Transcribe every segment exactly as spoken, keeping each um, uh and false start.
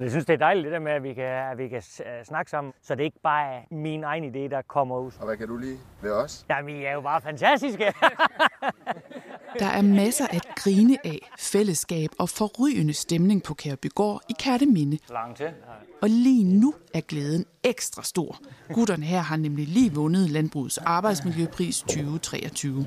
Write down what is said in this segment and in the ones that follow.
Jeg synes, det er dejligt det der med, at vi kan, at vi kan snakke sammen, så det ikke bare er min egen idé, der kommer ud. Og hvad kan du lide ved os? Jamen, I er jo bare fantastiske! Der er masser at grine af, fællesskab og forrygende stemning på Kærbygård i Kerteminde. Og lige nu er glæden ekstra stor. Gutterne her har nemlig lige vundet Landbrugets Arbejdsmiljøpris tyve treogtyve.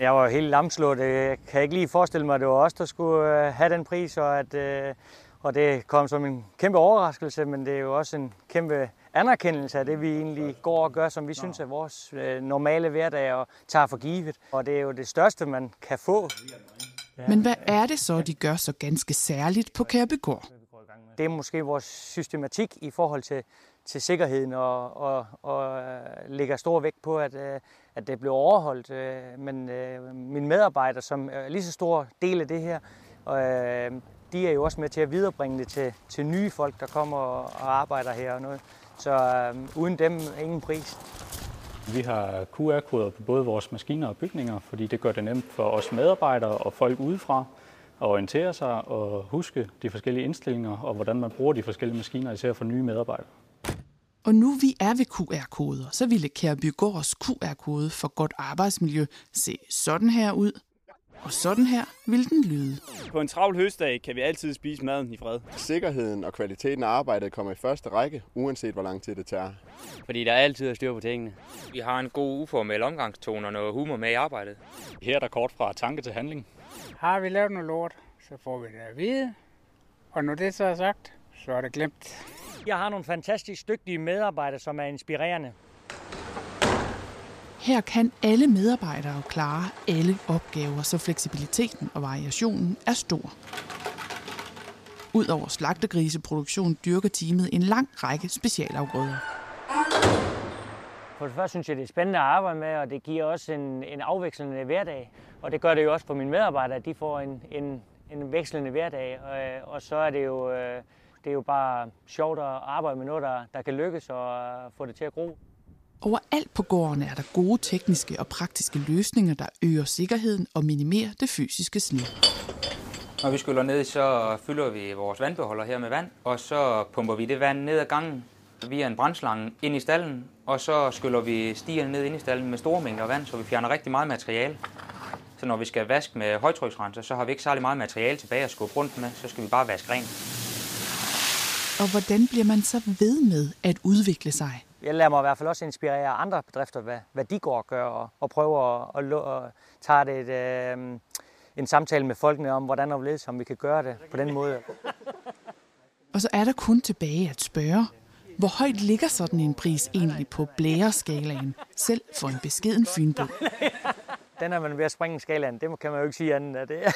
Jeg var helt lamslået. Jeg kan ikke lige forestille mig, at det var os, der skulle have den pris, og at... Og det kom som en kæmpe overraskelse, men det er jo også en kæmpe anerkendelse af det, vi egentlig går og gør, som vi synes er vores normale hverdag og tager for givet. Og det er jo det største, man kan få. Men hvad er det så, de gør så ganske særligt på Kærbygård? Det er måske vores systematik i forhold til, til sikkerheden, og, og, og lægger stor vægt på, at, at det blev overholdt. Men mine medarbejdere, som er lige så stor del af det her, og, de er jo også med til at viderebringe det til, til nye folk, der kommer og arbejder her og noget. Så øh, uden dem ingen pris. Vi har Q R-koder på både vores maskiner og bygninger, fordi det gør det nemt for os medarbejdere og folk udefra at orientere sig og huske de forskellige indstillinger og hvordan man bruger de forskellige maskiner, især for nye medarbejdere. Og nu vi er ved Q R-koder, så ville Kærbygårds Q R-kode for godt arbejdsmiljø se sådan her ud. Og sådan her vil den lyde. På en travl høstdag kan vi altid spise maden i fred. Sikkerheden og kvaliteten af arbejdet kommer i første række, uanset hvor lang tid det tager. Fordi der er altid at styre på tingene. Vi har en god uformel omgangstone og noget humor med i arbejdet. Her er der kort fra tanke til handling. Har vi lavet noget lort, så får vi det at vide. Og når det så er sagt, så er det glemt. Jeg har nogle fantastisk dygtige medarbejdere, som er inspirerende. Her kan alle medarbejdere klare alle opgaver, så fleksibiliteten og variationen er stor. Udover slagtegriseproduktion dyrker teamet en lang række specialafgrøder. For det første synes jeg, det er spændende at arbejde med, og det giver også en, en afvekslende hverdag. Og det gør det jo også for mine medarbejdere, at de får en, en, en vekslende hverdag. Og, og så er det jo, det er jo bare sjovt at arbejde med noget, der, der kan lykkes og få det til at gro. Overalt på gården er der gode tekniske og praktiske løsninger, der øger sikkerheden og minimerer det fysiske slid. Når vi skyller ned, så fylder vi vores vandbeholder her med vand, og så pumper vi det vand ned ad gangen via en brandslange ind i stallen, og så skyller vi stierne ned ind i stallen med store mængder vand, så vi fjerner rigtig meget materiale. Så når vi skal vaske med højtryksrenser, så har vi ikke særlig meget materiale tilbage at skubbe rundt med, så skal vi bare vaske rent. Og hvordan bliver man så ved med at udvikle sig? Jeg lader mig i hvert fald også inspirere andre bedrifter, hvad, hvad de går og gør, og, og prøver at og, og tage det et, øh, en samtale med folkene om, hvordan og hvorledes, om vi kan gøre det på den måde. Og så er der kun tilbage at spørge, hvor højt ligger sådan en pris egentlig på blæreskalaen, selv for en beskeden fynbo? Den er man ved at springe skalaen, det kan man jo ikke sige andet af det.